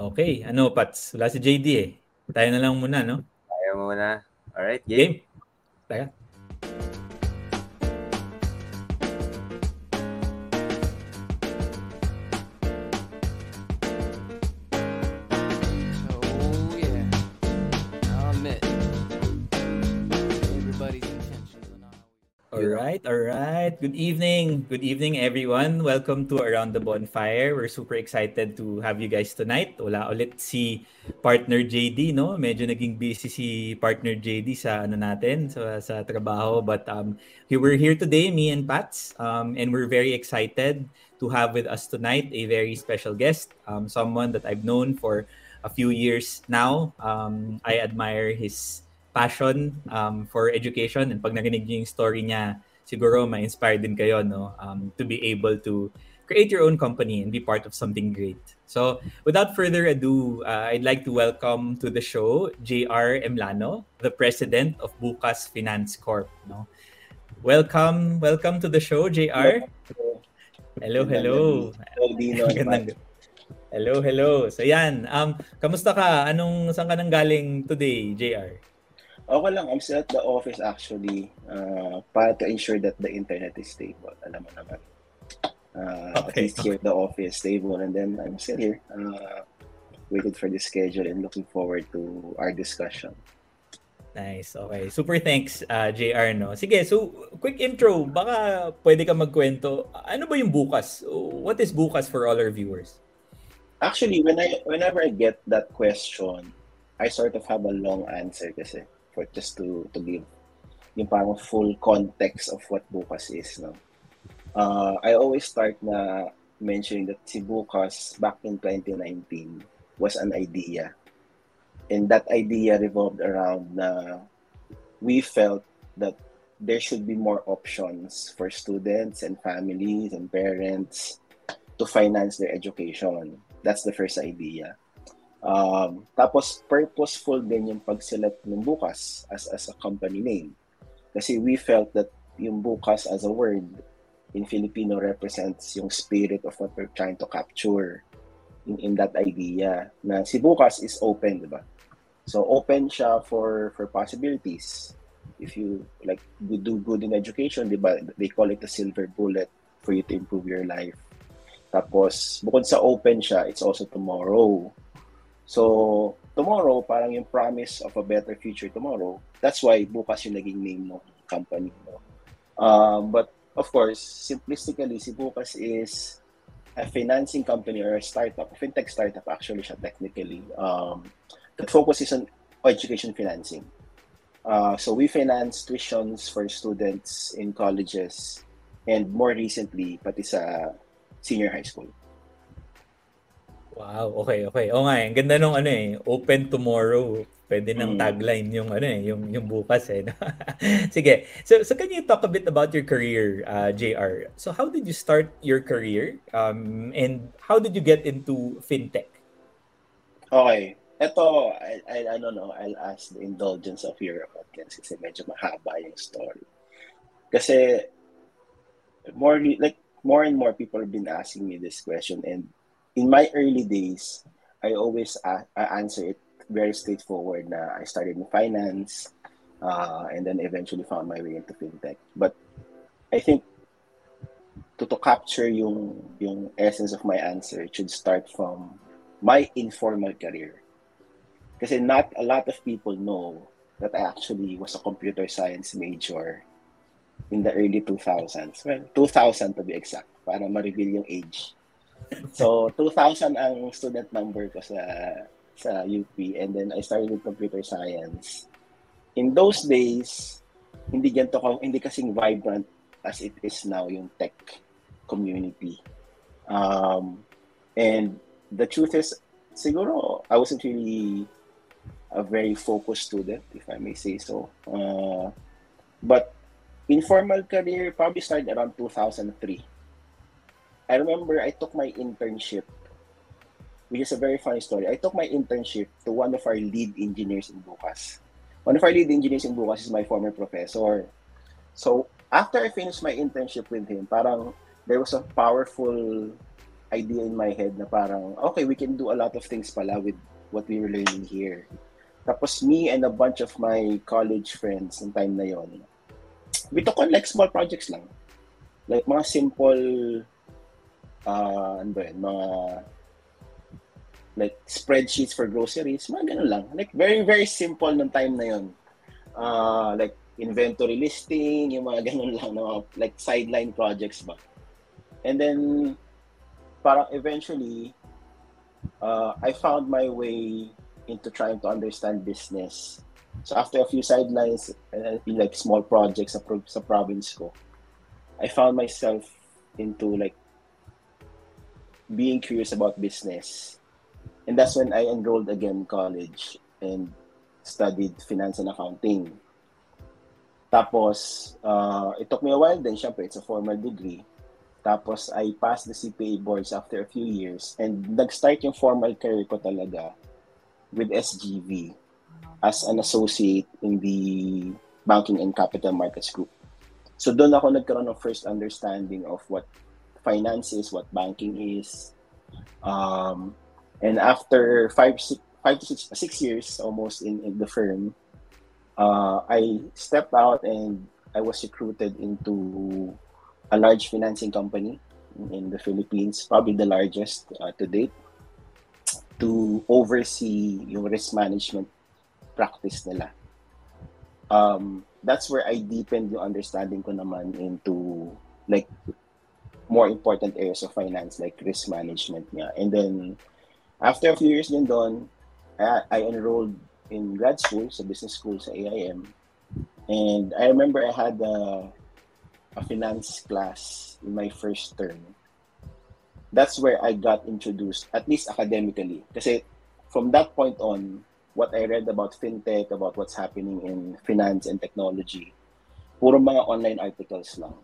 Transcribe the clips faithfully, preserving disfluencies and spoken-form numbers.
Okay, ano Pats? Wala si J D eh. Tayo na lang muna, no? Tayo muna. Alright, game. game. Tayo. Alright, alright. Good evening. Good evening, everyone. Welcome to Around the Bonfire. We're super excited to have you guys tonight. Wala ulit si partner J D, no? Medyo naging busy si partner J D sa ano natin, sa, sa trabaho. But um, we're here today, me and Pats, um, and we're very excited to have with us tonight a very special guest, um, someone that I've known for a few years now. Um, I admire his passion um, for education, and pag narinig niyo yung story niya, siguro ma-inspire din kayo, no? Um, to be able to create your own company and be part of something great. So, without further ado, uh, I'd like to welcome to the show J R Emlano, the president of Bukas Finance Corp, no? Welcome, welcome to the show, J R. Hello, hello. Hello, hello. So, yan. Um, kamusta ka? Anong saan ka nang galing today, J R? Okay lang, I'm still at the office actually uh, para to ensure that the internet is stable. Alam mo naman. Uh, okay. At least here at the office, stable. And then I'm still here. Uh, waited for the schedule and looking forward to our discussion. Nice. Okay. Super thanks, uh, J R. No? Sige, so quick intro. Baka pwede ka magkwento. Ano ba yung Bukas? What is Bukas for all our viewers? Actually, when I, whenever I get that question, I sort of have a long answer kasi. For just to to give yung parang full context of what Bukas is, no? Uh, I always start na mentioning that si Bukas back in twenty nineteen was an idea, and that idea revolved around na we felt that there should be more options for students and families and parents to finance their education. That's the first idea. Um, tapos purposeful din yung pag-select ng Bukas as, as a company name. Kasi we felt that yung Bukas as a word in Filipino represents yung spirit of what we're trying to capture in, in that idea na si Bukas is open, diba? So open siya for, for possibilities. If you like you do good in education, diba? They call it the silver bullet for you to improve your life. Tapos bukod sa open siya, it's also tomorrow. So, tomorrow, parang yung promise of a better future tomorrow. That's why Bukas yung naging name ng company. No? Um, but, of course, simplistically, si Bukas is a financing company or a startup, a fintech startup actually siya technically, um, that focuses on education financing. Uh, so, we finance tuitions for students in colleges and more recently, pati sa senior high school. Wow, okay, okay. O nga, ang ganda nung ano eh, open tomorrow. Pwede nang tagline yung ano eh, yung yung Bukas eh. Sige. So so can you talk a bit about your career, uh, J R? So how did you start your career? Um and how did you get into fintech? Okay. Ito, I I, I don't know, I'll ask the indulgence of your audience kasi medyo mahaba yung story. Kasi more like more and more people have been asking me this question, and in my early days, I always a- I answer it very straightforward na I started in finance uh, and then eventually found my way into fintech. But I think to, to capture yung, yung essence of my answer, it should start from my informal career. Kasi not a lot of people know that I actually was a computer science major in the early two thousands. Well, two thousand to be exact, para ma-reveal yung age. So, two thousand ang student number ko sa sa U P, and then I started with computer science. In those days, hindi ganito ko, hindi kasing vibrant as it is now yung tech community. Um, and the truth is, siguro, I wasn't really a very focused student, if I may say so. Uh, but informal career probably started around two thousand three. I remember I took my internship, which is a very funny story. I took my internship to one of our lead engineers in Bukas. One of our lead engineers in Bukas is my former professor. So after I finished my internship with him, parang there was a powerful idea in my head na parang, okay, we can do a lot of things pala with what we were learning here. Tapos me and a bunch of my college friends ng time na yon, we took on like small projects lang. Like mga simple, uh, ano ba yun, mga like spreadsheets for groceries, mga ganun lang. Like very, very simple ng time na yon. Uh, like inventory listing, yung mga ganun lang, mga, like sideline projects ba. And then, parang eventually, uh, I found my way into trying to understand business. So after a few sidelines, uh, in like small projects sa, pro- sa province ko, I found myself into like being curious about business. And that's when I enrolled again in college and studied finance and accounting. Tapos, uh, it took me a while then, syempre, it's a formal degree. Tapos, I passed the C P A boards after a few years and nag-start yung formal career ko talaga with S G V as an associate in the Banking and Capital Markets Group. So, doon ako nagkaroon ng first understanding of what finance is, what banking is. Um, and after five, six, five to six, six years almost in, in the firm, uh, I stepped out and I was recruited into a large financing company in the Philippines, probably the largest uh, to date, to oversee yung risk management practice nila. Um, that's where I deepened yung understanding ko naman into like more important areas of finance, like risk management niya. And then after a few years din doon, I, I enrolled in grad school, sa business school sa A I M. And I remember I had a uh, a finance class in my first term. That's where I got introduced, at least academically. Kasi from that point on, what I read about fintech, about what's happening in finance and technology, puro mga online articles lang.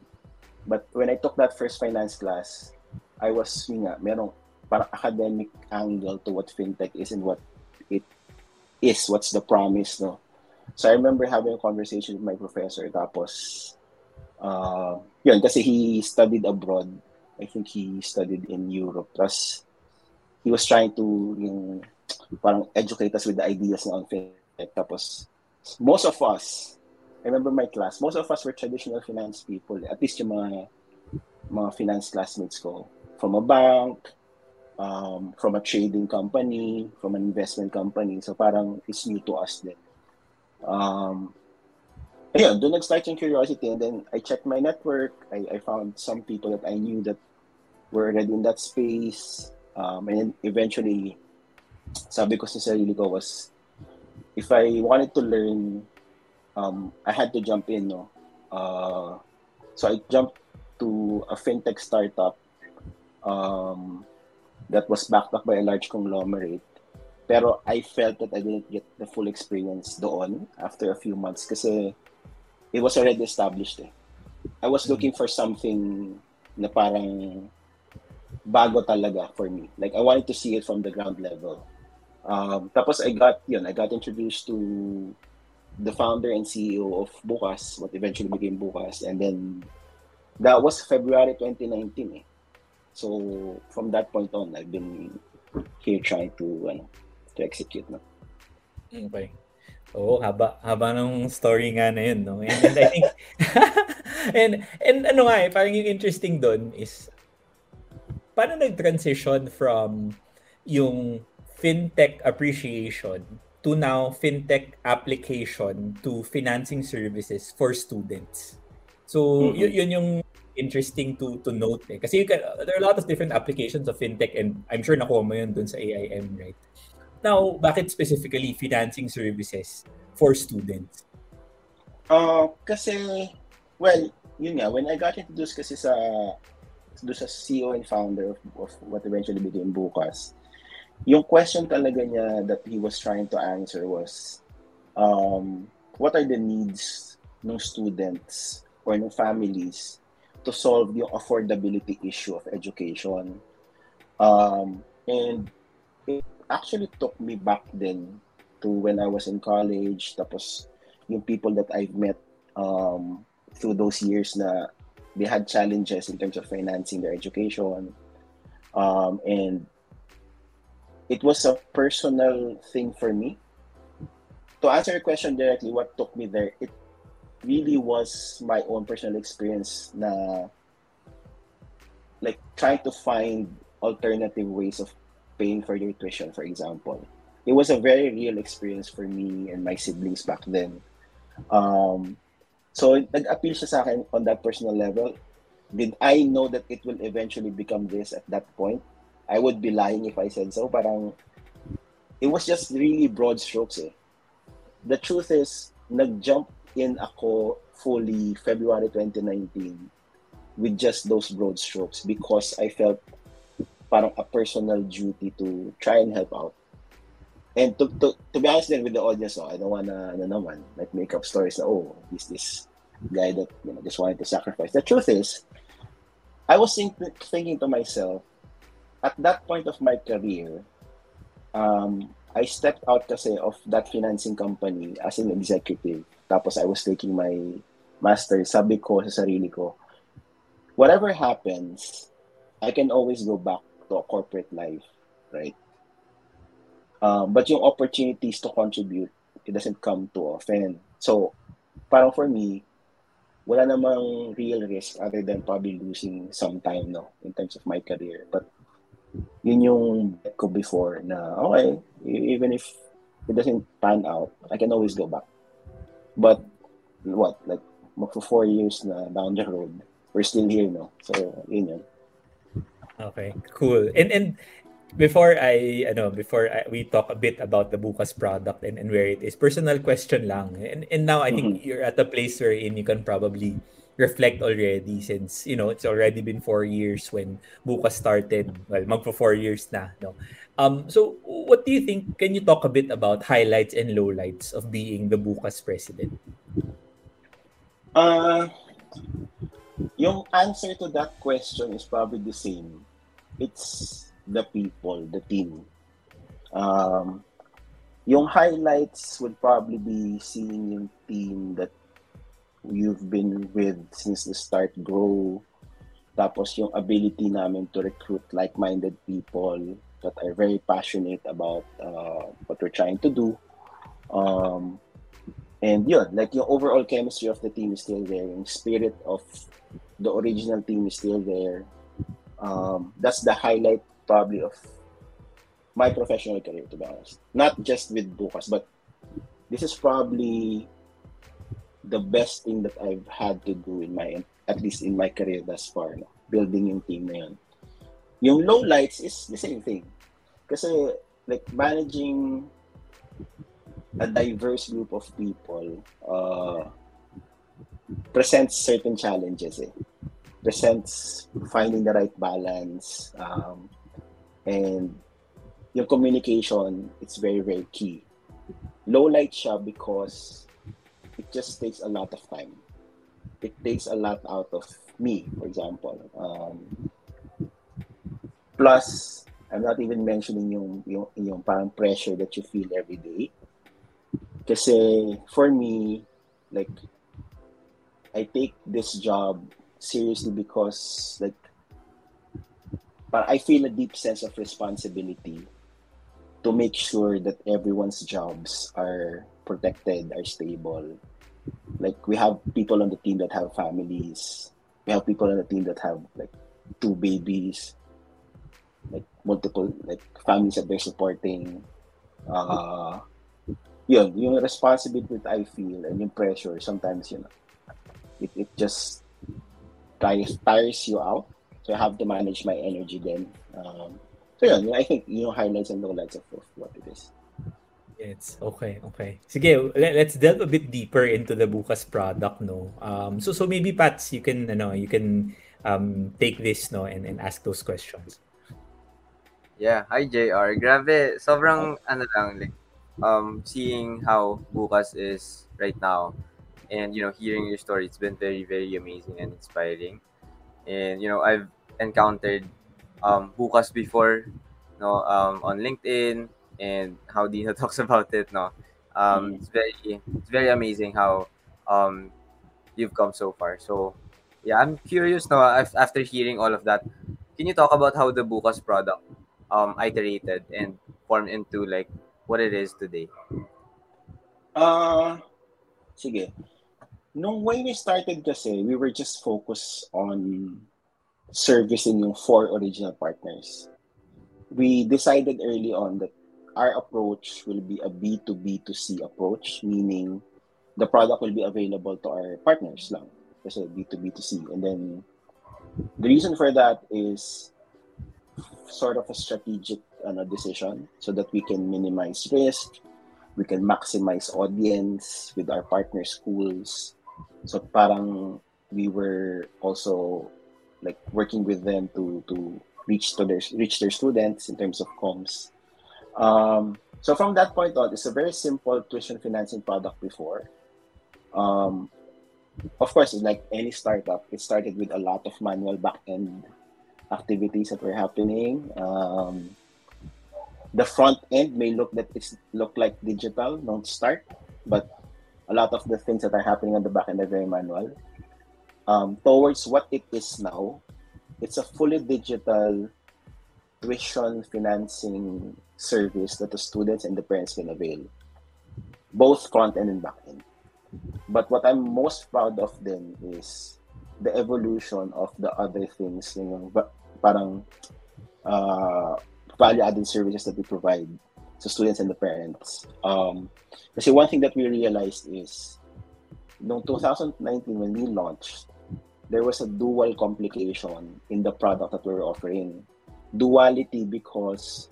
But when I took that first finance class, I was, yun nga, merong para academic angle to what fintech is and what it is, what's the promise, no? So I remember having a conversation with my professor, tapos Uh, yun, kasi he studied abroad. I think he studied in Europe. Plus, he was trying to yung, parang educate us with the ideas na on fintech. Tapos, most of us, I remember my class, most of us were traditional finance people. At least yung mga, mga finance classmates ko. From a bank, um, from a trading company, from an investment company. So parang it's new to us din. Um, Ayun, doon nag-start yung curiosity, and then I checked my network. I, I found some people that I knew that were already in that space. Um, and eventually, sabi ko sa sarili ko was, if I wanted to learn, um, I had to jump in, no? Uh, so I jumped to a fintech startup um, that was backed up by a large conglomerate. Pero I felt that I didn't get the full experience doon after a few months kasi it was already established. Eh. I was looking for something na parang bago talaga for me. Like, I wanted to see it from the ground level. Um, tapos I got, yun, I got introduced to the founder and C E O of Bukas, what eventually became Bukas. And then, that was February twenty nineteen. Eh. So, from that point on, I've been here trying to, ano, to execute. No? Okay. Oo, oh, haba, haba ng story nga na yun, no? And, and I think, and, and ano nga eh, parang yung interesting dun is, paano nag-transition from yung fintech appreciation to now fintech application to financing services for students? So, mm-hmm. yun, yun yung interesting to to note eh. Kasi you can, there are a lot of different applications of fintech and I'm sure nakuha mo yun dun sa A I M, right? Now, bakit specifically financing services for students? Uh, kasi, well, yun nga, when I got introduced kasi sa, sa C E O and founder of, of what eventually became Bukas, yung question talaga niya that he was trying to answer was, um, what are the needs ng students or ng families to solve the affordability issue of education? Um, and it actually took me back then to when I was in college, tapos yung people that I've met um, through those years na they had challenges in terms of financing their education. Um, and it was a personal thing for me. To answer your question directly, what took me there, it really was my own personal experience na like trying to find alternative ways of paying for their tuition, for example. It was a very real experience for me and my siblings back then. Um, so nag-appeal siya sa akin on that personal level. Did I know that it will eventually become this at that point? I would be lying if I said so. Parang, it was just really broad strokes eh. The truth is, nag-jump in ako fully February twenty nineteen with just those broad strokes because I felt parang a personal duty to try and help out. And to, to, to be honest then with the audience, oh, I don't wanna ano naman, like make up stories na, oh, he's this guy that you know just wanted to sacrifice. The truth is, I was think, thinking to myself, at that point of my career, um, I stepped out kasi of that financing company as an executive. Tapos I was taking my master. Sabi ko sa sarili ko, whatever happens, I can always go back to a corporate life, right? Um, but yung opportunities to contribute, it doesn't come too often. So, parang for me, wala namang real risk other than probably losing some time, no, in terms of my career. But yun yung bet ko before na, okay, even if it doesn't pan out, I can always go back. But what, like, for four years na down the road, we're still here, no? So, yun yun. Okay, cool. And and before I ano, before I, we talk a bit about the Bukas product and, and where it is, personal question lang. And and now I think mm-hmm. you're at a place wherein you can probably reflect already since you know it's already been four years when Bukas started. Well, magpo four years na, no. Um so what do you think, can you talk a bit about highlights and lowlights of being the Bukas president? Uh Yung answer to that question is probably the same. It's the people, the team. Um, yung highlights would probably be seeing yung team that you've been with since the start grow. Tapos yung ability namin to recruit like-minded people that are very passionate about uh, what we're trying to do. Um, and yun, like yung overall chemistry of the team is still there. Yung spirit of the original team is still there. Um, that's the highlight probably of my professional career, to be honest. Not just with Bukas, but this is probably the best thing that I've had to do in my, at least in my career thus far, no? Building yung team na yun. Yung lowlights is the same thing. Kasi like managing a diverse group of people, uh, presents certain challenges eh. Presents finding the right balance, um, and yung communication, it's very, very key. Low light siya because it just takes a lot of time. It takes a lot out of me, for example. Um, plus, I'm not even mentioning yung, yung, yung parang pressure that you feel every day. Kasi for me, like, I take this job seriously because like but I feel a deep sense of responsibility to make sure that everyone's jobs are protected, are stable. Like we have people on the team that have families. We have people on the team that have like two babies, like multiple like families that they're supporting. Uh yun, yung responsibility that I feel and yung pressure sometimes, you know, It it just tires, tires you out. So I have to manage my energy then. Um, so yun, I think you know highlights and lowlights of what it is. Yes, okay, okay. Sige, let's delve a bit deeper into the Bukas product, no. Um, so so maybe Pats, you can you know you can um take this no and, and ask those questions. Yeah, hi J R. Grabe, sobrang ano lang like um seeing how Bukas is right now. And, you know, hearing your story, it's been very, very amazing and inspiring. And, you know, I've encountered um, Bukas before, no, um, on LinkedIn and how Dino talks about it, no. Um, it's very, it's very amazing how um, you've come so far. So, yeah, I'm curious, no, after hearing all of that, can you talk about how the Bukas product um iterated and formed into like what it is today? Uh, sige. No, when we started kasi, we were just focused on servicing yung four original partners. We decided early on that our approach will be a B two B two C approach, meaning the product will be available to our partners lang. Kasi B two B two C. And then the reason for that is sort of a strategic ano, decision so that we can minimize risk, we can maximize audience with our partner schools. So parang we were also like working with them to to reach to their reach their students in terms of comms. Um, so from that point on, it's a very simple tuition financing product before. Um, of course, like any startup, it started with a lot of manual back-end activities that were happening. Um, the front end may look that it's look like digital, don't start, but a lot of the things that are happening on the back end are very manual. Um, towards what it is now, it's a fully digital tuition financing service that the students and the parents can avail, both front end and back end. But what I'm most proud of then is the evolution of the other things, you know, parang uh, value-added services that we provide to students and the parents. Um, kasi one thing that we realized is, in twenty nineteen, when we launched, there was a dual complication in the product that we were offering. Duality because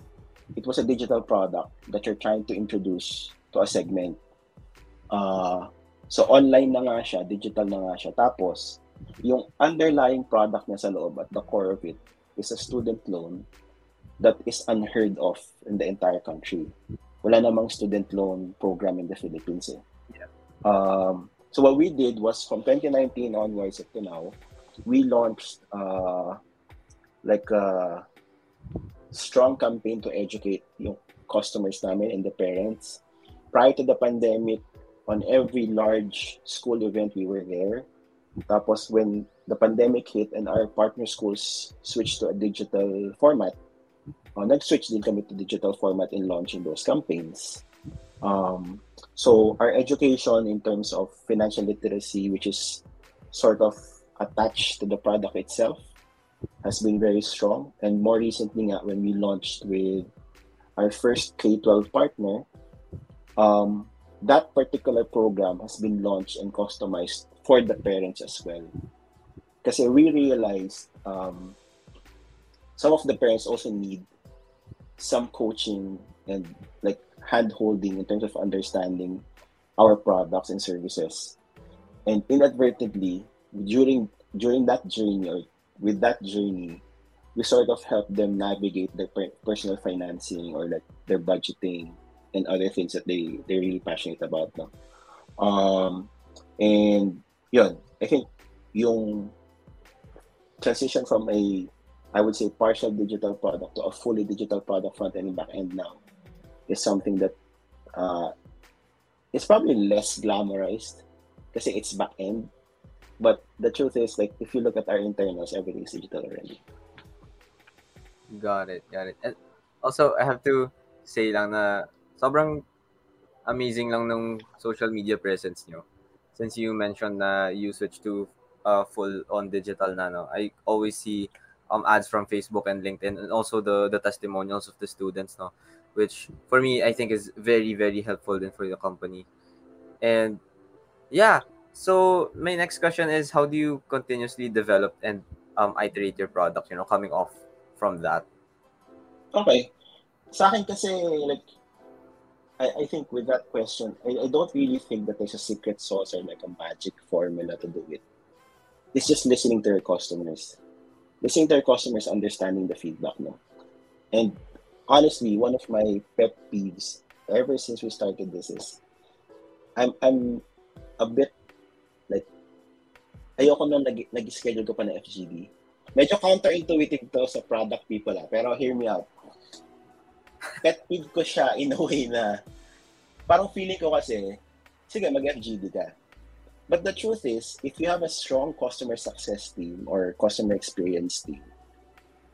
it was a digital product that you're trying to introduce to a segment. Uh, so online na nga siya, digital na nga siya. Tapos, yung underlying product niya sa loob at the core of it is a student loan that is unheard of in the entire country. Wala namang student loan program in the Philippines eh. Yeah. Um, so what we did was from twenty nineteen onwards up to now, we launched uh, like a strong campaign to educate yung customers namin and the parents. Prior to the pandemic, on every large school event, we were there. Tapos when the pandemic hit and our partner schools switched to a digital format, uh, nag-switch din kami to digital format in launching those campaigns. Um, so our education in terms of financial literacy, which is sort of attached to the product itself, has been very strong. And more recently, when we launched with our first K twelve partner, um, that particular program has been launched and customized for the parents as well. Kasi we realized um, some of the parents also need some coaching and like hand-holding in terms of understanding our products and services. And inadvertently, during during that journey, or with that journey, we sort of help them navigate their per- personal financing or like their budgeting and other things that they, they're really passionate about. No? Um, and yun, I think yung transition from a, I would say, partial digital product to a fully digital product front end and back end now is something that uh, is probably less glamorized kasi it's back-end. But the truth is, like, if you look at our internals, everything's digital already. Got it, got it. And also, I have to say lang na sobrang amazing lang ng social media presence nyo. Since you mentioned na you switch to uh, full-on digital na, no? I always see um, ads from Facebook and LinkedIn and also the, the testimonials of the students, no? Which for me, I think is very, very helpful then for the company. And yeah, so my next question is, how do you continuously develop and um, iterate your product, you know, coming off from that? Okay. Sa akin kasi, like, I, I think with that question, I, I don't really think that there's a secret sauce or like a magic formula to do it. It's just listening to your customers. Listening to your customers, understanding the feedback, no? And honestly, one of my pet peeves ever since we started this is I'm I'm a bit like ayoko nang nag, nag-schedule ko pa ng F G D. Medyo counterintuitive to sa product people ah, pero hear me out. Pet peeve ko siya in a way na parang feeling ko kasi sige mag-F G D ka. But the truth is, if you have a strong customer success team or customer experience team,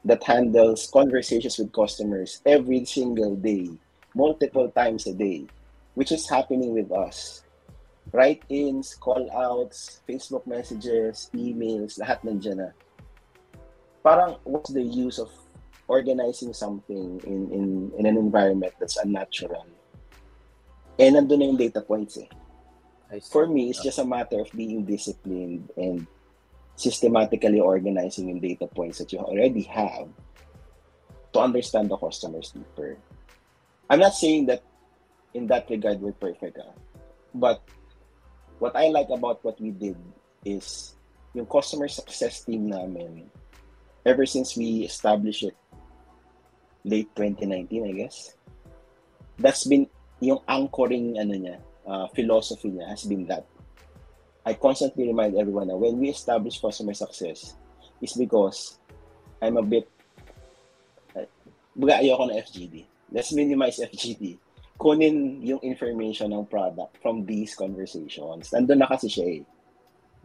that handles conversations with customers every single day, multiple times a day, which is happening with us. Write-ins, call-outs, Facebook messages, emails, lahat nandiyan na. Parang what's the use of organizing something in, in, in an environment that's unnatural? And nandun na yung data points eh. For me, it's just a matter of being disciplined and systematically organizing in data points that you already have to understand the customers deeper. I'm not saying that in that regard we're perfect, ah. But what I like about what we did is yung customer success team namin, ever since we established it late twenty nineteen, I guess, that's been yung anchoring ano niya, uh, philosophy niya has been that. I constantly remind everyone that when we establish customer success, it's because I'm a bit, uh, baga ayoko na F G D. Let's minimize F G D. Kunin yung information ng product from these conversations. Nandun na kasi siya eh.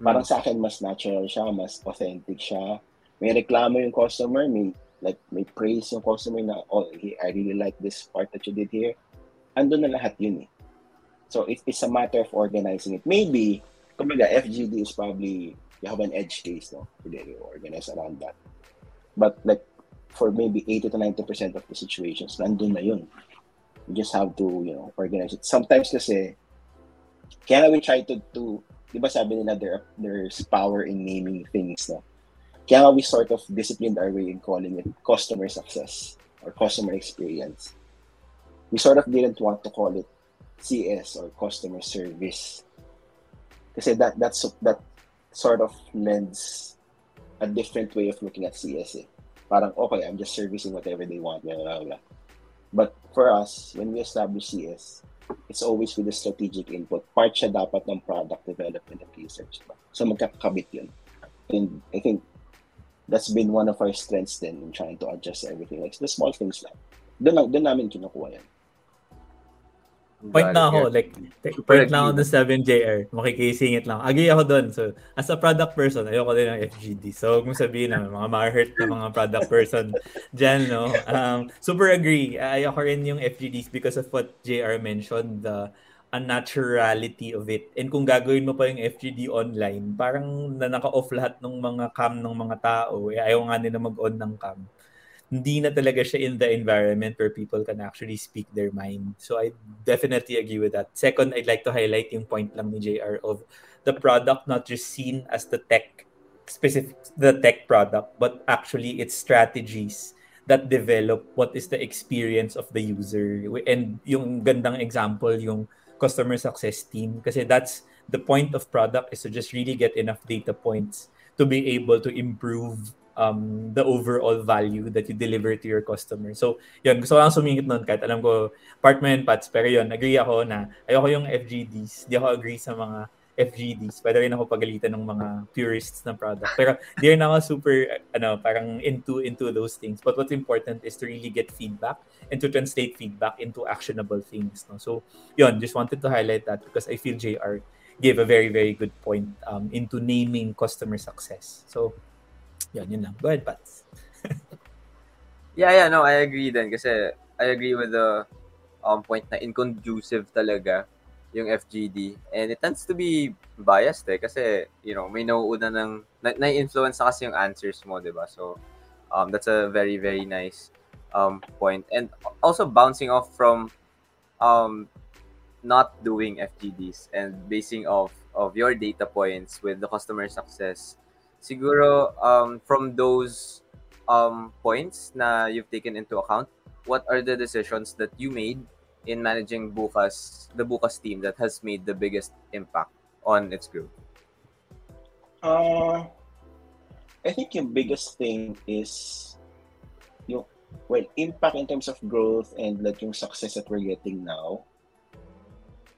Parang mm. sa akin, mas natural siya, mas authentic siya. May reklamo yung customer, may, like, may praise yung customer na, oh, I really like this part that you did here. Andun na lahat yun eh. So it, it's a matter of organizing it. Maybe, kumbaga, F G D is probably, you have an edge case, no? You organize around that. But like, for maybe eighty to ninety percent of the situations, nandun na yun. You just have to, you know, organize it. Sometimes kasi, kaya we try to, to di ba sabi nila, there, there's power in naming things, no? Kaya we sort of disciplined our way in calling it customer success or customer experience. We sort of didn't want to call it C S or customer service. Kasi that that's that sort of lends a different way of looking at C S. Eh. Parang okay, I'm just servicing whatever they want, blah, blah, blah. But for us, when we establish C S, it's always with a strategic input. Part siya dapat ng product development and research. So magkakabit yun. And I think that's been one of our strengths then in trying to adjust everything. Like the small things lang. Doon, doon namin kinukuha yan. Point na ako, like, point na ako dun sa seven J R, makikisingit lang. Agree ako dun. So, as a product person, ayoko din ng F G D. So, kung sabihin na, mga ma-hurt na mga product person dyan, no? Um, super agree. Ayoko rin yung F G Ds because of what J R mentioned, the unnaturality of it. And kung gagawin mo pa yung F G D online, parang na naka-off lahat ng mga cam ng mga tao, eh, ayaw nga nila mag-on ng cam. Hindi na talaga siya in the environment where people can actually speak their mind. So I definitely agree with that. Second, I'd like to highlight yung point lang ni J R of the product not just seen as the tech specific, the tech product, but actually its strategies that develop what is the experience of the user. And yung gandang example, yung customer success team, kasi that's the point of product is to just really get enough data points to be able to improve Um, the overall value that you deliver to your customer. So, yun, gusto ko lang sumingit nun kahit alam ko, part mo yun, Pats, pero yun, agree ako na ayoko yung F G Ds, di ako agree sa mga F G Ds. Pwede rin ako pagalitan ng mga purists na product. Pero di rin ako super, ano, parang into into those things. But what's important is to really get feedback and to translate feedback into actionable things. No? So, yun, just wanted to highlight that because I feel J R gave a very, very good point um, into naming customer success. So, Yan, yun lang. Go ahead, Pats. yeah, yeah, no, I agree din. Kasi I agree with the um, point na inconducive talaga yung F G D. And it tends to be biased eh. Kasi, you know, may nauuna ng, na-influence na kasi yung answers mo, diba? So, um, that's a very, very nice um, point. And also bouncing off from um, not doing F G Ds and basing off of your data points with the customer success. Siguro, um, from those um, points na you've taken into account, what are the decisions that you made in managing Bukas, the Bukas team that has made the biggest impact on its growth? Uh, I think the biggest thing is, yung, well, impact in terms of growth and like yung success that we're getting now.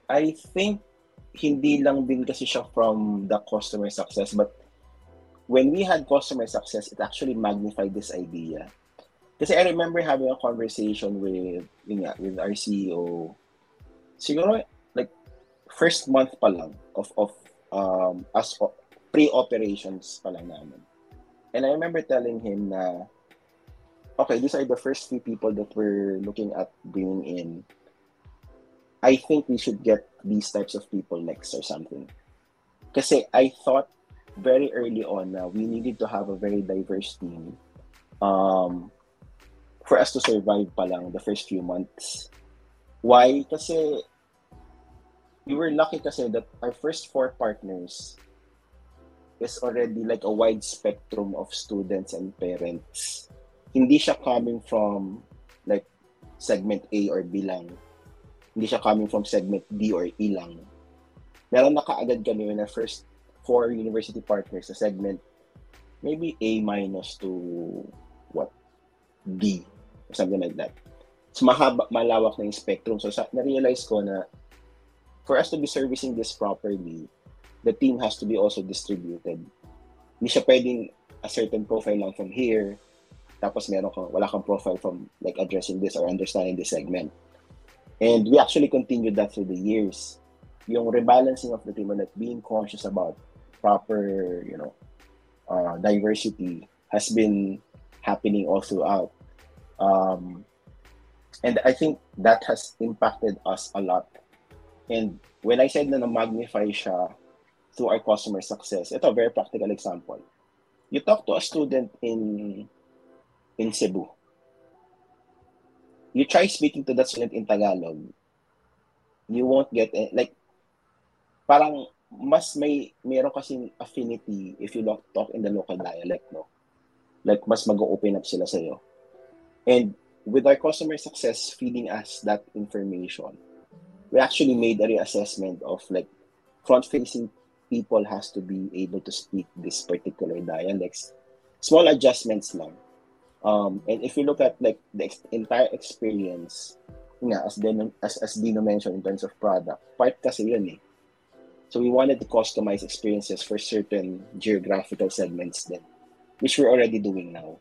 I think hindi lang din kasi siya from the customer success, but when we had customer success, it actually magnified this idea. Kasi I remember having a conversation with, yun nga, with our C E O, siguro like first month pa lang of, of um, as pre-operations pa lang namin. And I remember telling him na okay, these are the first few people that we're looking at bringing in. I think we should get these types of people next or something. Kasi I thought very early on na uh, we needed to have a very diverse team um, for us to survive pa lang the first few months. Why? Kasi we were lucky kasi that our first four partners is already like a wide spectrum of students and parents. Hindi siya coming from like segment A or B lang. Hindi siya coming from segment D or E lang. Meron na kaagad kami na first four university partners sa segment maybe A minus to what? D or something like that. So mahaba, malawak na yung spectrum. So sa, na-realize ko na for us to be servicing this properly, the team has to be also distributed. Hindi siya pwedeng a certain profile lang from here, tapos meron kang, wala kang profile from like addressing this or understanding this segment. And we actually continued that through the years. Yung rebalancing of the team and like being conscious about proper, you know, uh, diversity has been happening all throughout. Um, and I think that has impacted us a lot. And when I said na na-magnify siya through our customer success, ito, very practical example. You talk to a student in in Cebu. You try speaking to that student in Tagalog, you won't get it. Like, parang mas may, meron kasing affinity if you talk in the local dialect, no? Like, mas mag-open up sila sa'yo. And with our customer success feeding us that information, we actually made a reassessment of, like, front-facing people has to be able to speak this particular dialects. Small adjustments lang. Um, and if you look at like the ex- entire experience, yeah, as Dino, as, as Dino mentioned in terms of product, part kasi yun eh. So we wanted to customize experiences for certain geographical segments then, which we're already doing now.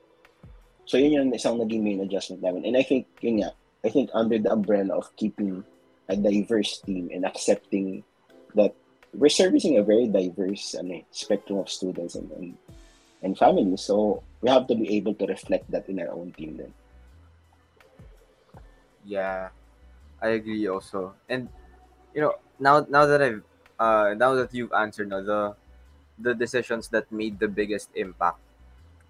So yun yung isang naging main adjustment namin. And I think, yun nga, I think under the umbrella of keeping a diverse team and accepting that we're servicing a very diverse ano, spectrum of students and, and and family, so we have to be able to reflect that in our own team then. Yeah, I agree also. And you know, now now that I've uh now that you've answered no, the the decisions that made the biggest impact,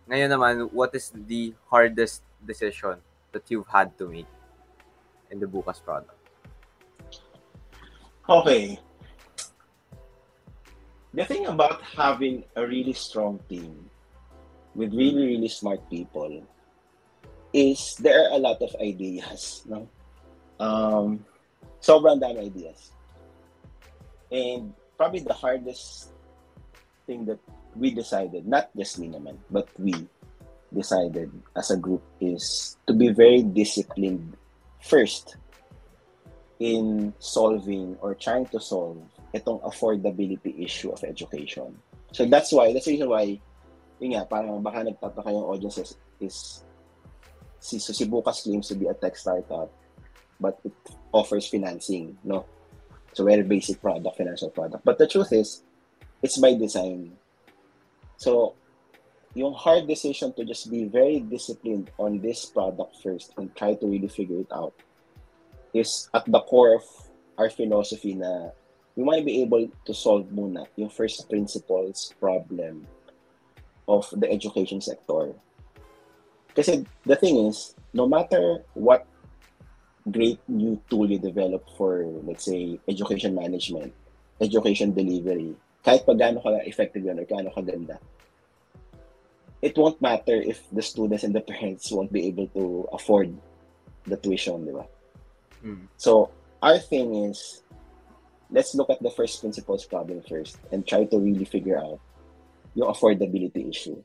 ngayon naman, what is the hardest decision that you've had to make in the Bukas product? Okay. The thing about having a really strong team with really, really smart people is there are a lot of ideas, no? Um, sobrang dami ideas. And probably the hardest thing that we decided, not just me naman, but we decided as a group is to be very disciplined first in solving or trying to solve itong affordability issue of education. So that's why, that's the reason why, yun nga, parang baka nagtataka yung audience is, is si, so si Bukas claims to be a tech startup, but it offers financing, no? So very basic product, financial product. But the truth is, it's by design. So yung hard decision to just be very disciplined on this product first and try to really figure it out is at the core of our philosophy na we want to be able to solve muna yung first principles problem of the education sector. Kasi the thing is, no matter what great new tool you develop for, let's say, education management, education delivery, kahit pa gaano ka effective yun or gaano ka ganda, it won't matter if the students and the parents won't be able to afford the tuition, di ba? Mm. So, our thing is, let's look at the first principles problem first and try to really figure out yung affordability issue.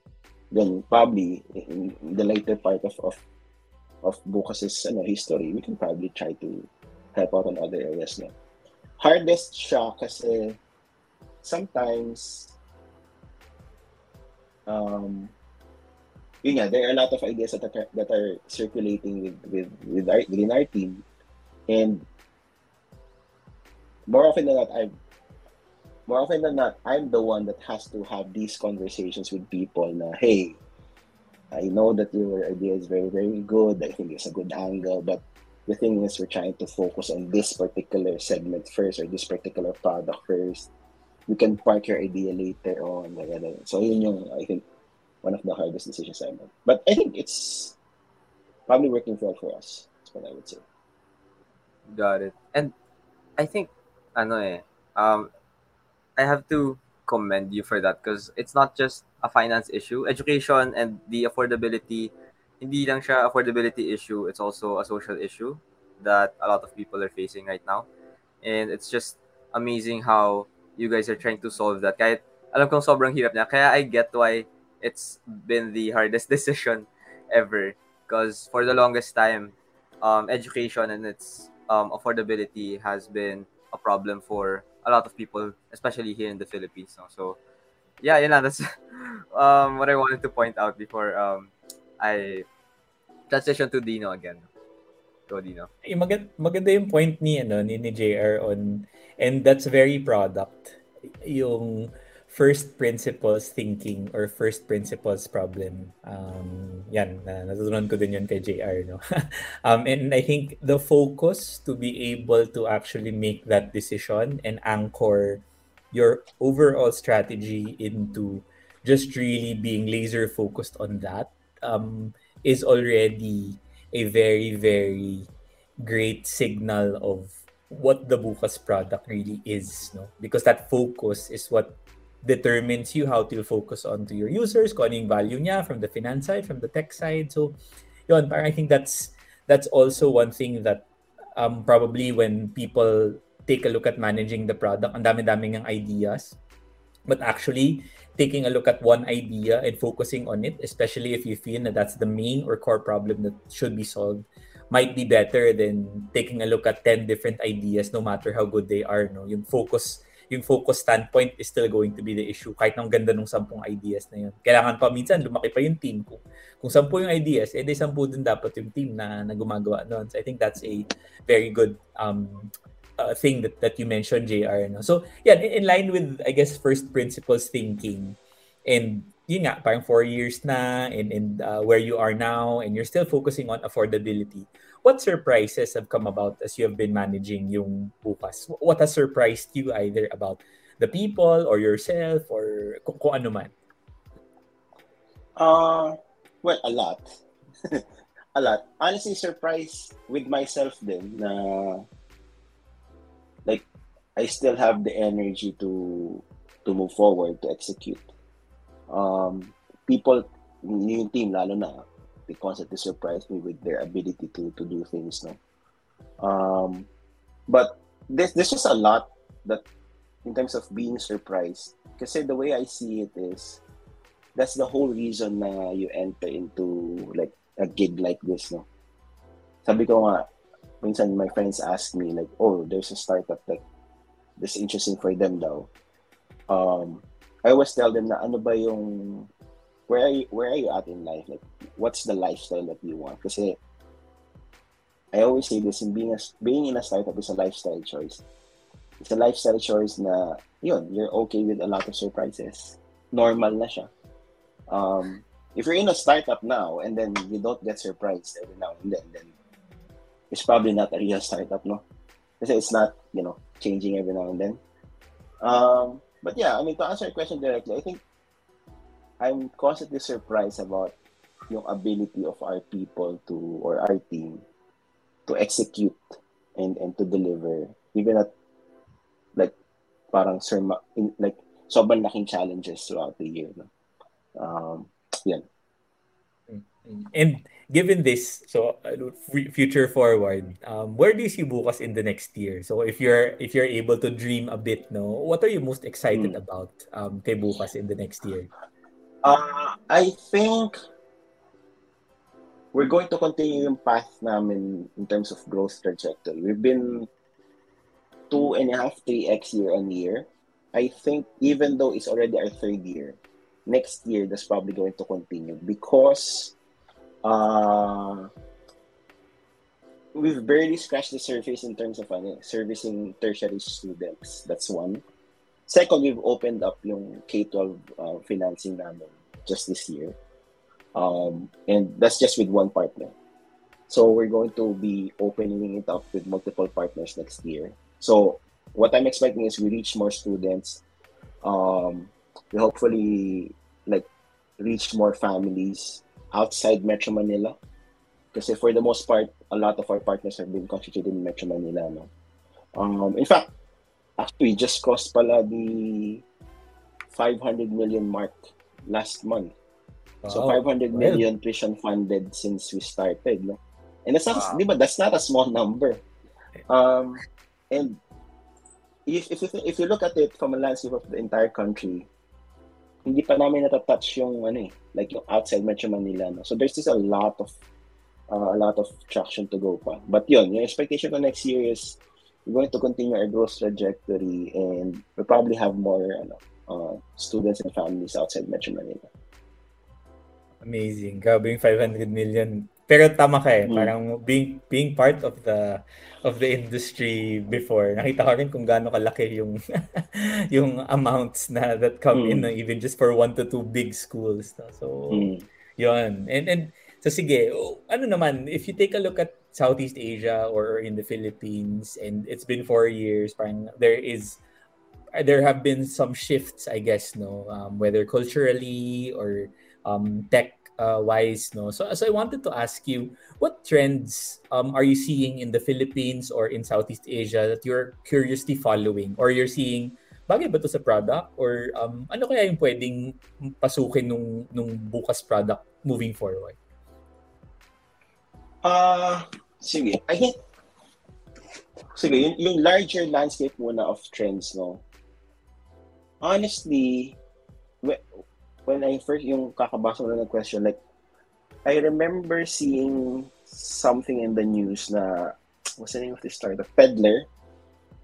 Then probably in the later part of of, of Bukas's ano, history, we can probably try to help out on other areas. No? Hardest siya kasi sometimes um, yun nga, there are a lot of ideas that are, that are circulating with, with, with our, within our team. And More often than not, I'm more often than not, I'm the one that has to have these conversations with people na, hey, I know that your idea is very, very good. I think it's a good angle, but the thing is, we're trying to focus on this particular segment first or this particular product first. You can park your idea later on. So, yun yung, I think, one of the hardest decisions I made. But I think it's probably working well for us. That's what I would say. Got it. And I think, ano eh, um, I have to commend you for that because it's not just a finance issue. Education and the affordability, hindi lang siya affordability issue, it's also a social issue that a lot of people are facing right now. And it's just amazing how you guys are trying to solve that. Kahit alam kong sobrang hirap niya, kaya I get why it's been the hardest decision ever. Because for the longest time, um, education and its um, affordability has been a problem for a lot of people, especially here in the Philippines. No? So, yeah, yun lang. That's um, what I wanted to point out before um, I transition to Dino again. Go, Dino. Ay, maganda, maganda yung point ni, ano, ni, ni J R on, and that's very product. Yung first principles thinking or first principles problem. Um, yan, uh, natutunan ko din yun kay J R. No? um, and I think the focus to be able to actually make that decision and anchor your overall strategy into just really being laser focused on that um, is already a very, very great signal of what the Bukas product really is. No? Because that focus is what determines you how to focus on to your users, kung ano yung value niya from the finance side, from the tech side. So, yun, parang I think that's that's also one thing that um, probably when people take a look at managing the product, ang dami-dami ng ideas. But actually, taking a look at one idea and focusing on it, especially if you feel that that's the main or core problem that should be solved, might be better than taking a look at ten different ideas, no matter how good they are. No, yung focus, yung focus standpoint is still going to be the issue. Kahit nang ganda ng sampung ideas na yun, kailangan pa minsan lumaki pa yung team ko. Kung sampu yung ideas, eh di sampu din dapat yung team na, na gumagawa nun. So I think that's a very good um. Uh, thing that, that you mentioned, J R. No? So, yeah, in, in line with, I guess, first principles thinking. And yun nga, parang four years na and, and uh, where you are now and you're still focusing on affordability. What surprises have come about as you have been managing yung Bukas? What has surprised you either about the people or yourself or kung, kung ano man? Uh, well, a lot. a lot. Honestly, surprised with myself din na like, I still have the energy to to move forward, to execute. Um, people, yung team, lalo na, they constantly surprise me with their ability to to do things. No? Um, but this this is a lot that, in terms of being surprised, kasi the way I see it is, that's the whole reason na you enter into, like, a gig like this. No? Sabi ko nga, minsan my friends ask me like, oh, there's a startup like this interesting for them daw. Um, I always tell them na ano ba yung, where are you, where are you at in life? Like, what's the lifestyle that you want? Kasi I always say this, in being a, being in a startup is a lifestyle choice. It's a lifestyle choice na, yun, you're okay with a lot of surprises. Normal na siya. Um, if you're in a startup now and then you don't get surprised every now and then, then it's probably not a real startup, no? Kasi it's not, you know, changing every now and then. Um, but yeah, I mean, to answer your question directly, I think I'm constantly surprised about yung ability of our people to, or our team, to execute and, and to deliver. Even at, like, parang, surma, in, like, sobrang laking challenges throughout the year, no? Um, yeah. And given this, so uh, future forward, um, where do you see Bukas in the next year? So if you're if you're able to dream a bit, no, what are you most excited hmm. about um, kay Bukas in the next year? Uh, I think we're going to continue yung path namin in terms of growth trajectory. We've been two and a half, three x year on year. I think even though it's already our third year, next year that's probably going to continue because. Uh, we've barely scratched the surface in terms of ano, servicing tertiary students. That's one. Second, we've opened up yung K twelve uh, financing namin just this year. Um, and that's just with one partner. So we're going to be opening it up with multiple partners next year. So what I'm expecting is we reach more students. Um, we hopefully like reach more families outside Metro Manila. Kasi for the most part, a lot of our partners have been constituted in Metro Manila. No? Um, in fact, actually, just crossed pala the five hundred million mark last month. Wow. So five hundred million tuition funded since we started. No? And that's not, wow. di ba, that's not a small number. Um, and if, if, if you look at it from a landscape of the entire country, hindi pa namin natatouch yung, ano eh, like yung outside Metro Manila. No? So there's just a lot of Uh, a lot of traction to go pa. But yun, yung expectation for next year is we're going to continue our growth trajectory and we'll probably have more ano, uh, students and families outside Metro Manila. Amazing. Grabe yung five hundred million. Pero tama ka eh. Mm. Parang being, being part of the of the industry before, nakita ko rin kung gaano kalaki yung yung amounts na that come mm. in uh, even just for one to two big schools. So, mm. yun. And, and So sige, ano naman, if you take a look at Southeast Asia or in the Philippines, and it's been four years, parang there is, there have been some shifts, I guess, no, um, whether culturally or um, tech-wise, uh, no. So, so I wanted to ask you, what trends um, are you seeing in the Philippines or in Southeast Asia that you're curiously following, or you're seeing, bagay ba ito sa product, or um, ano kaya yung pwedeng pasukin nung, nung Bukas product moving forward? Ah, uh, sige. I think, sige, yung, yung larger landscape muna of trends, no? Honestly, when I first, yung kakabasa mo na ng question, like, I remember seeing something in the news na, what's the name of this story? The Peddler.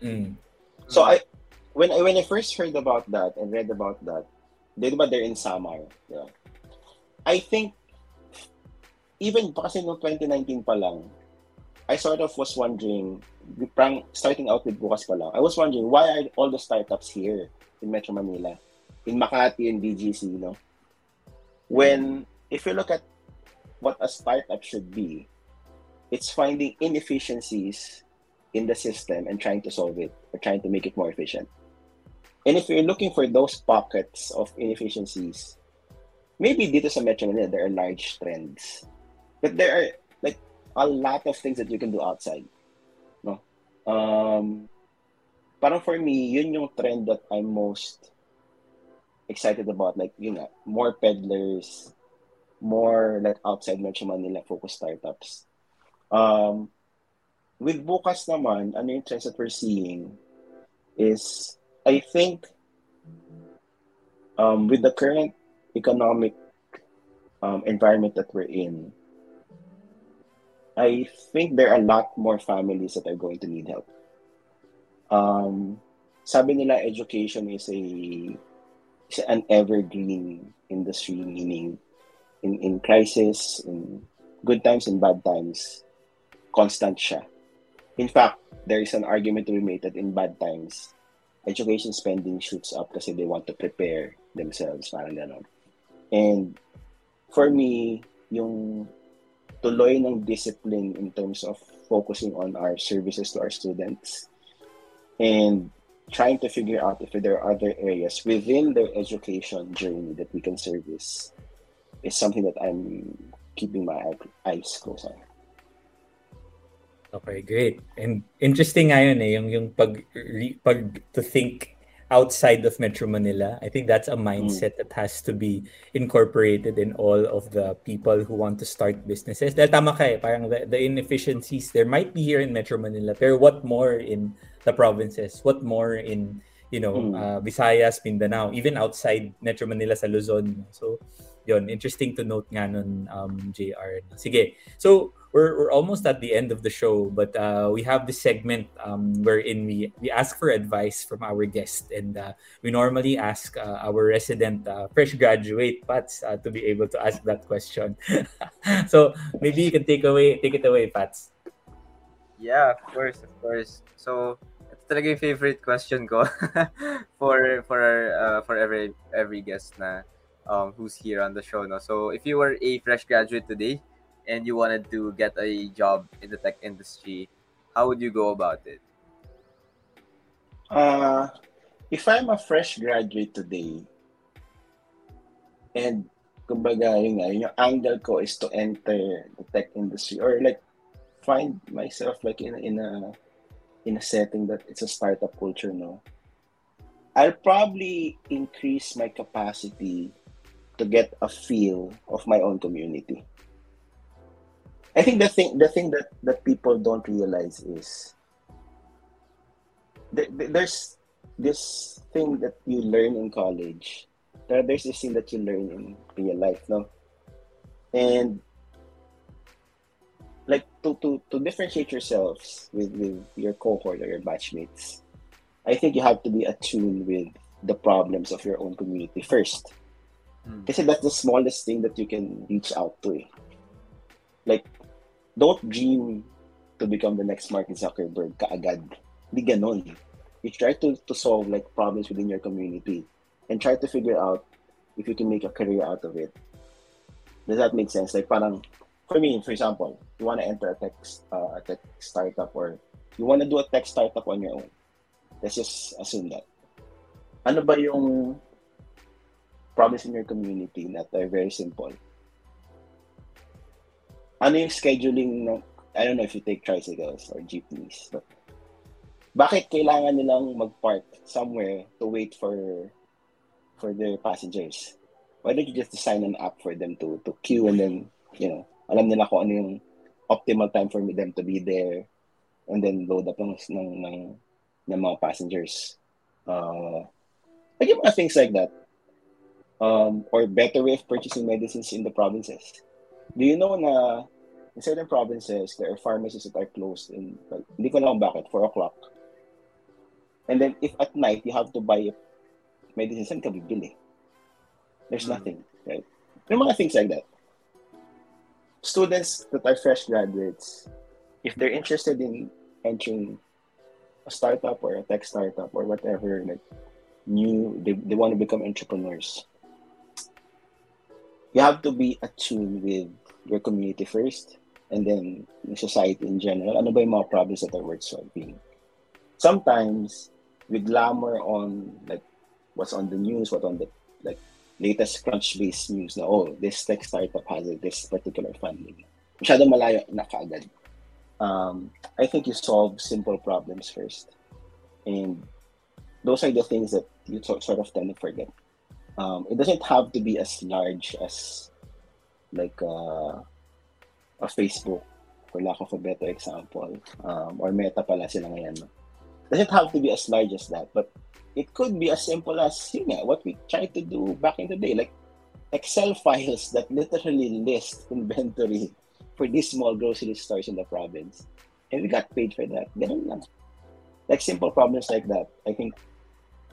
Mm. So, I when I when I first heard about that and read about that, they, diba they're in Samar, yeah. I think, even kasi noong twenty nineteen pa lang, I sort of was wondering, starting out with Bukas pa lang, I was wondering, why are all the startups here in Metro Manila, in Makati and B G C, you know? When, if you look at what a startup should be, it's finding inefficiencies in the system and trying to solve it, or trying to make it more efficient. And if you're looking for those pockets of inefficiencies, maybe dito sa Metro Manila, there are large trends. But there are like a lot of things that you can do outside, no? Um, parang for me, yun yung trend that I'm most excited about. Like you know, more peddlers, more like outside Metro Manila focused startups. Um, with Bukas naman, ano yung trends that we're seeing is I think um, with the current economic um, environment that we're in, I think there are a lot more families that are going to need help. Um, sabi nila education is a is an evergreen industry, meaning in, in crisis, in good times and bad times, constant siya. In fact, there is an argument to be made that in bad times, education spending shoots up kasi they want to prepare themselves, parang ganon. And for me, yung tuloy ng discipline in terms of focusing on our services to our students and trying to figure out if there are other areas within their education journey that we can service is something that I'm keeping my eyes closed on. Okay, great. And interesting nga yun eh, yung, yung pag, pag to think outside of Metro Manila. I think that's a mindset that has to be incorporated in all of the people who want to start businesses. Dahil tama ka eh, parang the, the inefficiencies there might be here in Metro Manila, pero what more in the provinces? What more in, you know, mm. uh, Visayas, Mindanao, even outside Metro Manila sa Luzon. So, yun, interesting to note nga nun, um, J R. Sige, so we're, we're almost at the end of the show, but uh, we have this segment um, wherein we, we ask for advice from our guest. And uh, we normally ask uh, our resident uh, fresh graduate, Pats, uh, to be able to ask that question. So maybe you can take away, take it away, Pats. Yeah, of course, of course. So it's talaga yung favorite question ko for for our, uh, for every every guest na. um, who's here on the show. No? So if you were a fresh graduate today and you wanted to get a job in the tech industry, how would you go about it? Uh, if I'm a fresh graduate today, and kumbaga yun nga, yung angle ko is to enter the tech industry or like find myself like in, in a in a setting that it's a startup culture, no? I'll probably increase my capacity to get a feel of my own community. I think the thing the thing that, that people don't realize is th- th- there's this thing that you learn in college. There, there's this thing that you learn in real life, no? And like to, to, to differentiate yourselves with, with your cohort or your batchmates, I think you have to be attuned with the problems of your own community first. Mm. Kasi that's the smallest thing that you can reach out to. Eh? Like, don't dream to become the next Mark Zuckerberg kaagad. Di ganon. You try to, to solve like problems within your community and try to figure out if you can make a career out of it. Does that make sense? Like, parang, for me, for example, you want to enter a tech, uh, a tech startup or you want to do a tech startup on your own. Let's just assume that. Ano ba yung problems in your community that are very simple? Ano yung scheduling ng, I don't know if you take tricycles or jeepneys, but bakit kailangan nilang mag-park somewhere to wait for for their passengers? Why don't you just design an app for them to, to queue and then, you know, alam nila kung ano yung optimal time for them to be there and then load up ng, ng, ng ng mga passengers. Uh, like mga things like that. Um, or better way of purchasing medicines in the provinces. Do you know na in certain provinces, there are pharmacies that are closed in, like, hindi ko na kung bakit, four o'clock. And then if at night, you have to buy medicines, saan ka bibili? There's nothing, right? Yung mga things like that. Students that are fresh graduates, if they're interested in entering a startup or a tech startup or whatever, like new, they, they want to become entrepreneurs. You have to be attuned with your community first and then society in general. Ano ba yung mga problems that are worth solving? Sometimes we glamour on like what's on the news, what on the like latest crunch-based news na, oh, this tech startup has this particular funding. Masyado malayo na kaagad. Um, I think you solve simple problems first. And those are the things that you t- sort of tend to forget. Um, it doesn't have to be as large as like uh, a Facebook, for lack of a better example, um, or Meta pala sila ngayon. It doesn't have to be as large as that, but it could be as simple as, you know, what we tried to do back in the day, like Excel files that literally list inventory for these small grocery stores in the province, and we got paid for that. Ganun lang. Like simple problems like that, I think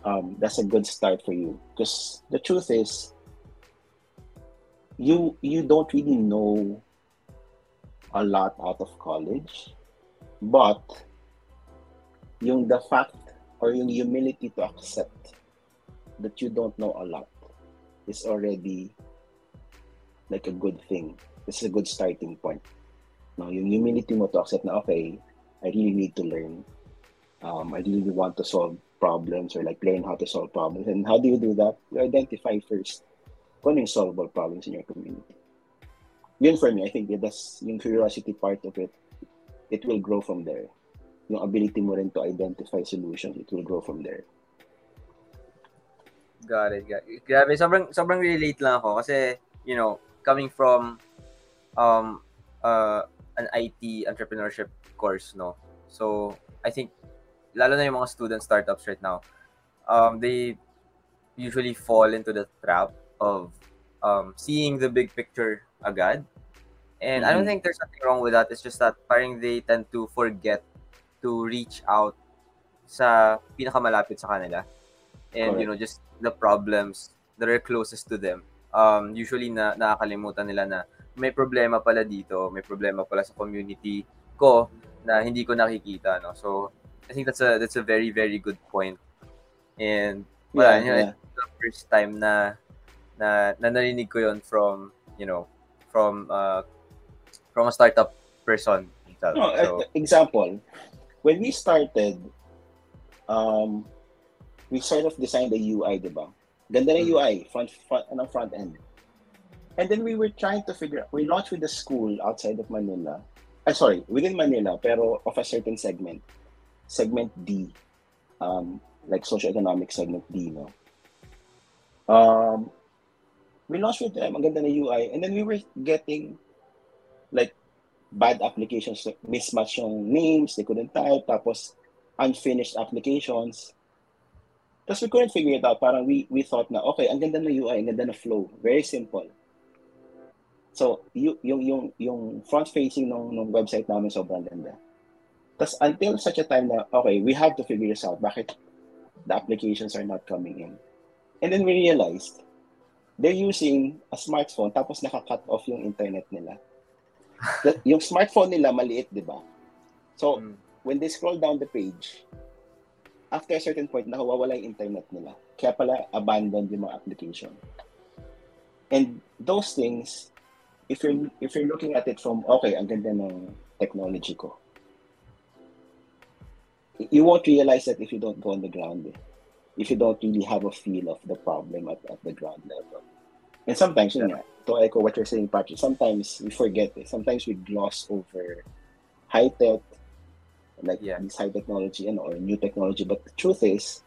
um, that's a good start for you. Because the truth is, you you don't really know a lot out of college, but yung the fact or yung humility to accept that you don't know a lot is already like a good thing. This is a good starting point. Now, yung humility mo to accept na, okay, I really need to learn. Um, I really want to solve problems or like learn how to solve problems. And how do you do that? You identify first kung yung solvable problems in your community. Yun for me, I think that's yung curiosity part of it. It will grow from there. Yung ability mo rin to identify solutions, it will grow from there. Got it. Got it. Grabe, sobrang, sobrang relate lang ako kasi, you know, coming from um uh an I T entrepreneurship course, no, so I think lalo na yung mga student startups right now, um they usually fall into the trap of um seeing the big picture agad, and mm-hmm. I don't think there's nothing wrong with that. It's just that parang they tend to forget to reach out sa pinakamalapit sa kanila and Correct. You know, just the problems that are closest to them. Um usually na nakakalimutan nila na may problema pala dito, may problema pala sa community ko na hindi ko nakikita, no? So I think that's a that's a very very good point. And wala, yeah, yeah. It's the first time na na, na narinig ko yon from, you know, from uh, from a startup person. No, so, example, when we started, um, we sort of designed a U I, di ba? Ganda na mm-hmm. U I, front, front, ano, front end. And then we were trying to figure out, we launched with a school outside of Manila. Uh, sorry, within Manila, pero of a certain segment. Segment D. Um, like socioeconomic segment D, no? Um, we launched with them, ang ganda na U I. And then we were getting like bad applications, like mismatch yung names, they couldn't type, tapos unfinished applications. Tapos we couldn't figure it out. Parang we, we thought na, okay, ang ganda na U I, ang ganda na flow. Very simple. So, yung yung yung front-facing ng ng website namin sobrang ganda. Tapos until such a time na, okay, we have to figure this out. Bakit the applications are not coming in? And then we realized, they're using a smartphone tapos naka-cut off yung internet nila. That, yung smartphone nila, maliit, di ba? So, mm. when they scroll down the page, after a certain point, nakawawala yung internet nila. Kaya pala, abandoned yung mga application. And those things, if you're if you're looking at it from, okay, ang ganda ng technology ko, you won't realize that if you don't go on the ground, eh. If you don't really have a feel of the problem at, at the ground level. And sometimes, yeah. yun nga, to echo what you're saying, Patrick, sometimes we forget it. Eh. Sometimes we gloss over high-tech, like yeah. this high technology and you know, or new technology. But the truth is,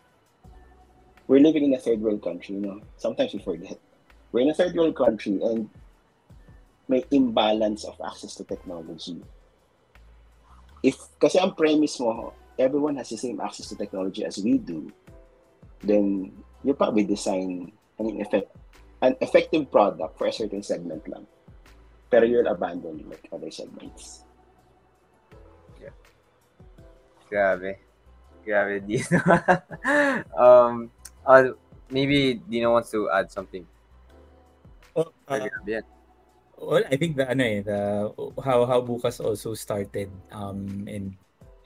we're living in a third world country. You know, sometimes we forget. We're in a third world country and may imbalance of access to technology. If, kasi ang premise mo, everyone has the same access to technology as we do, then you'll probably design an, effect, an effective product for a certain segment lang. Pero you'll abandon like other segments. Yeah. Grabe. Grabe, Dino. um, uh, maybe Dino wants to add something. Oh, uh, grabe yan. Well, I think the ano eh, the how how Bukas also started, um and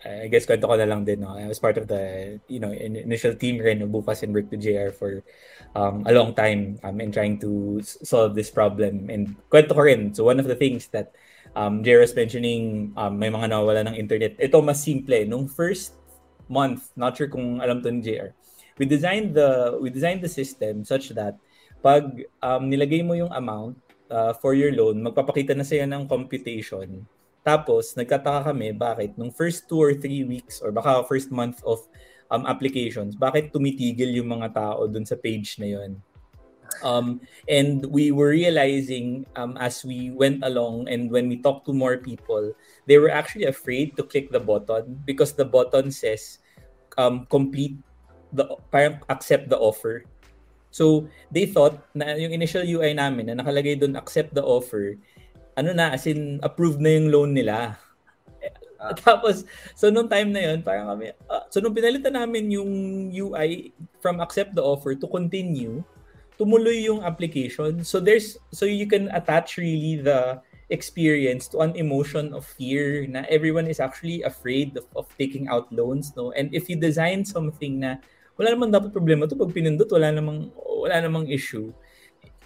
I guess kwento ko na lang din, no? I was part of the you know initial team rin of Bukas and worked with J R for um a long time um in trying to solve this problem, and kwento ko rin. So one of the things that um J R was mentioning, um may mga nawala ng internet. Ito mas simple nung first month, not sure kung alam to ni J R. We designed the we designed the system such that pag um nilagay mo yung amount Uh, for your loan, magpapakita na sa'yo ng computation. Tapos, nagtataka kami bakit nung first two or three weeks or baka first month of um, applications, bakit tumitigil yung mga tao dun sa page na yun. Um, and we were realizing um, as we went along and when we talked to more people, they were actually afraid to click the button because the button says um, complete, the parang accept the offer. So, they thought na yung initial U I namin na nakalagay doon, accept the offer, ano na, as in, approved na yung loan nila. Ah. Tapos, so nung time na yun, parang kami, uh, so nung pinalitan namin yung U I from accept the offer to continue, tumuloy yung application. So, there's, so you can attach really the experience to an emotion of fear na everyone is actually afraid of, of taking out loans, no? And if you design something na, wala namang dapat problema to pag pinindot, wala namang wala namang issue.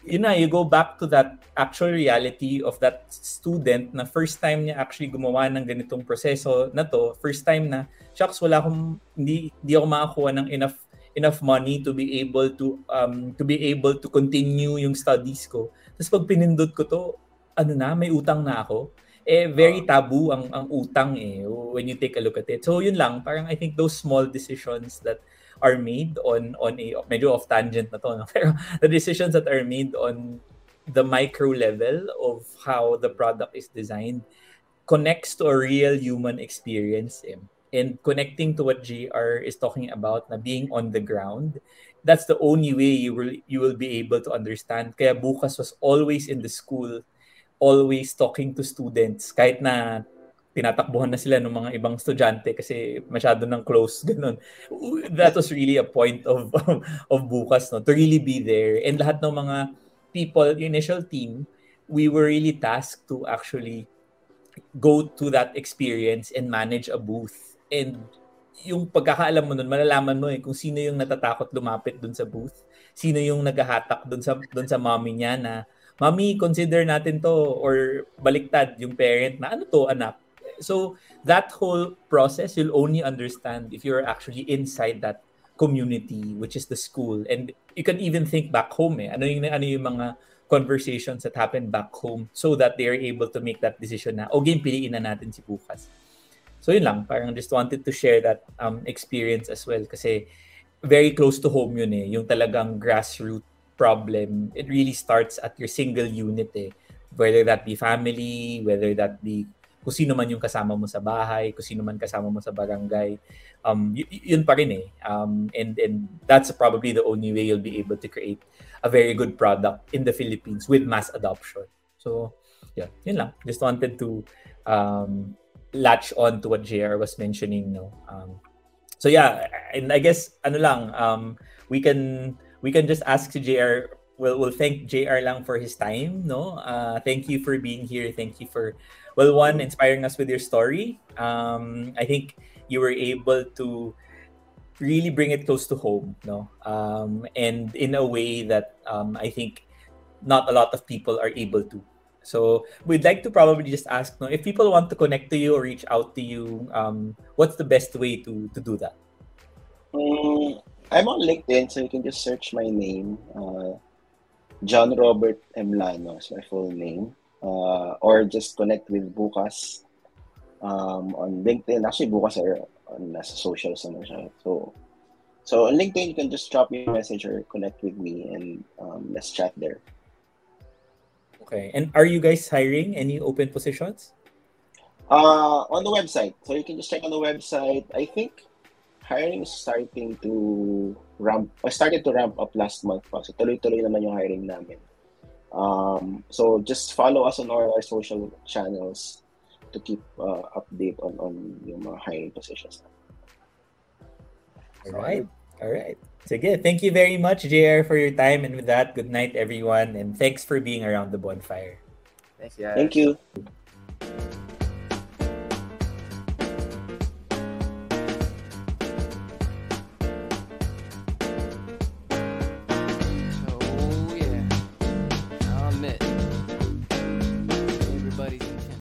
You know, you go back to that actual reality of that student na first time niya actually gumawa ng ganitong proseso na to, first time na shucks, wala akong hindi, hindi ako makakuha ng enough enough money to be able to um to be able to continue yung studies ko. Tapos pag pinindot ko to, ano na, may utang na ako. Eh very taboo ang ang utang eh when you take a look at it. So yun lang, parang I think those small decisions that are made on on a medyo off tangent na to, no? Pero the decisions that are made on the micro level of how the product is designed connects to a real human experience, eh? And connecting to what J R is talking about na being on the ground, that's the only way you will you will be able to understand. Kaya Bukas was always in the school, always talking to students kahit na tinatakbuhan na sila ng mga ibang estudyante kasi masyado nang close, ganun. That was really a point of of, of Bukas, no, to really be there. And lahat ng mga people, the initial team, we were really tasked to actually go to that experience and manage a booth. And yung pagkakaalam mo nun, malalaman mo eh kung sino yung natatakot lumapit dun sa booth, sino yung naghahatak doon sa doon sa mommy niya na, "Mommy, consider natin to," or baliktad yung parent na, "Ano to, anak?" So that whole process you'll only understand if you're actually inside that community, which is the school. And you can even think back home, eh. Ano yung, ano yung mga conversations that happen back home so that they are able to make that decision na, okay, piliin na natin si Bukas. So yun lang, parang just wanted to share that um, experience as well kasi very close to home yun eh. Yung talagang grassroots problem, it really starts at your single unit eh. Whether that be family, whether that be kung sino man yung kasama mo sa bahay, kung sino man kasama mo sa barangay, um, y- yun pa rin eh. Um, and, and that's probably the only way you'll be able to create a very good product in the Philippines with mass adoption. So, yeah, yun lang. Just wanted to um, latch on to what J R was mentioning. No? Um, so, yeah, and I guess, ano lang, um, we can we can just ask si J R. We'll, we'll thank J R lang for his time, no? Uh, thank you for being here. Thank you for, well, one, inspiring us with your story. Um, I think you were able to really bring it close to home, no? Um, and in a way that um, I think not a lot of people are able to. So we'd like to probably just ask, no, if people want to connect to you or reach out to you, um, what's the best way to to do that? Um, I'm on LinkedIn, so you can just search my name. Uh... John Robert Emlano is my full name. Uh, or just connect with Bukas um, on LinkedIn. Actually, Bukas are on nasa socials na siya. So, so on LinkedIn, you can just drop me a message or connect with me and um, let's chat there. Okay. And are you guys hiring any open positions? Uh, on the website. So you can just check on the website. I think hiring is starting to... ramp I started to ramp up last month pa. So tuloy-tuloy naman yung hiring namin. Um, so just follow us on all our social channels to keep uh, update on on yung mga hiring positions. All right. All right. Sige, thank you very much J R for your time, and with that, good night everyone and thanks for being around the bonfire. Thanks, guys. Thank you.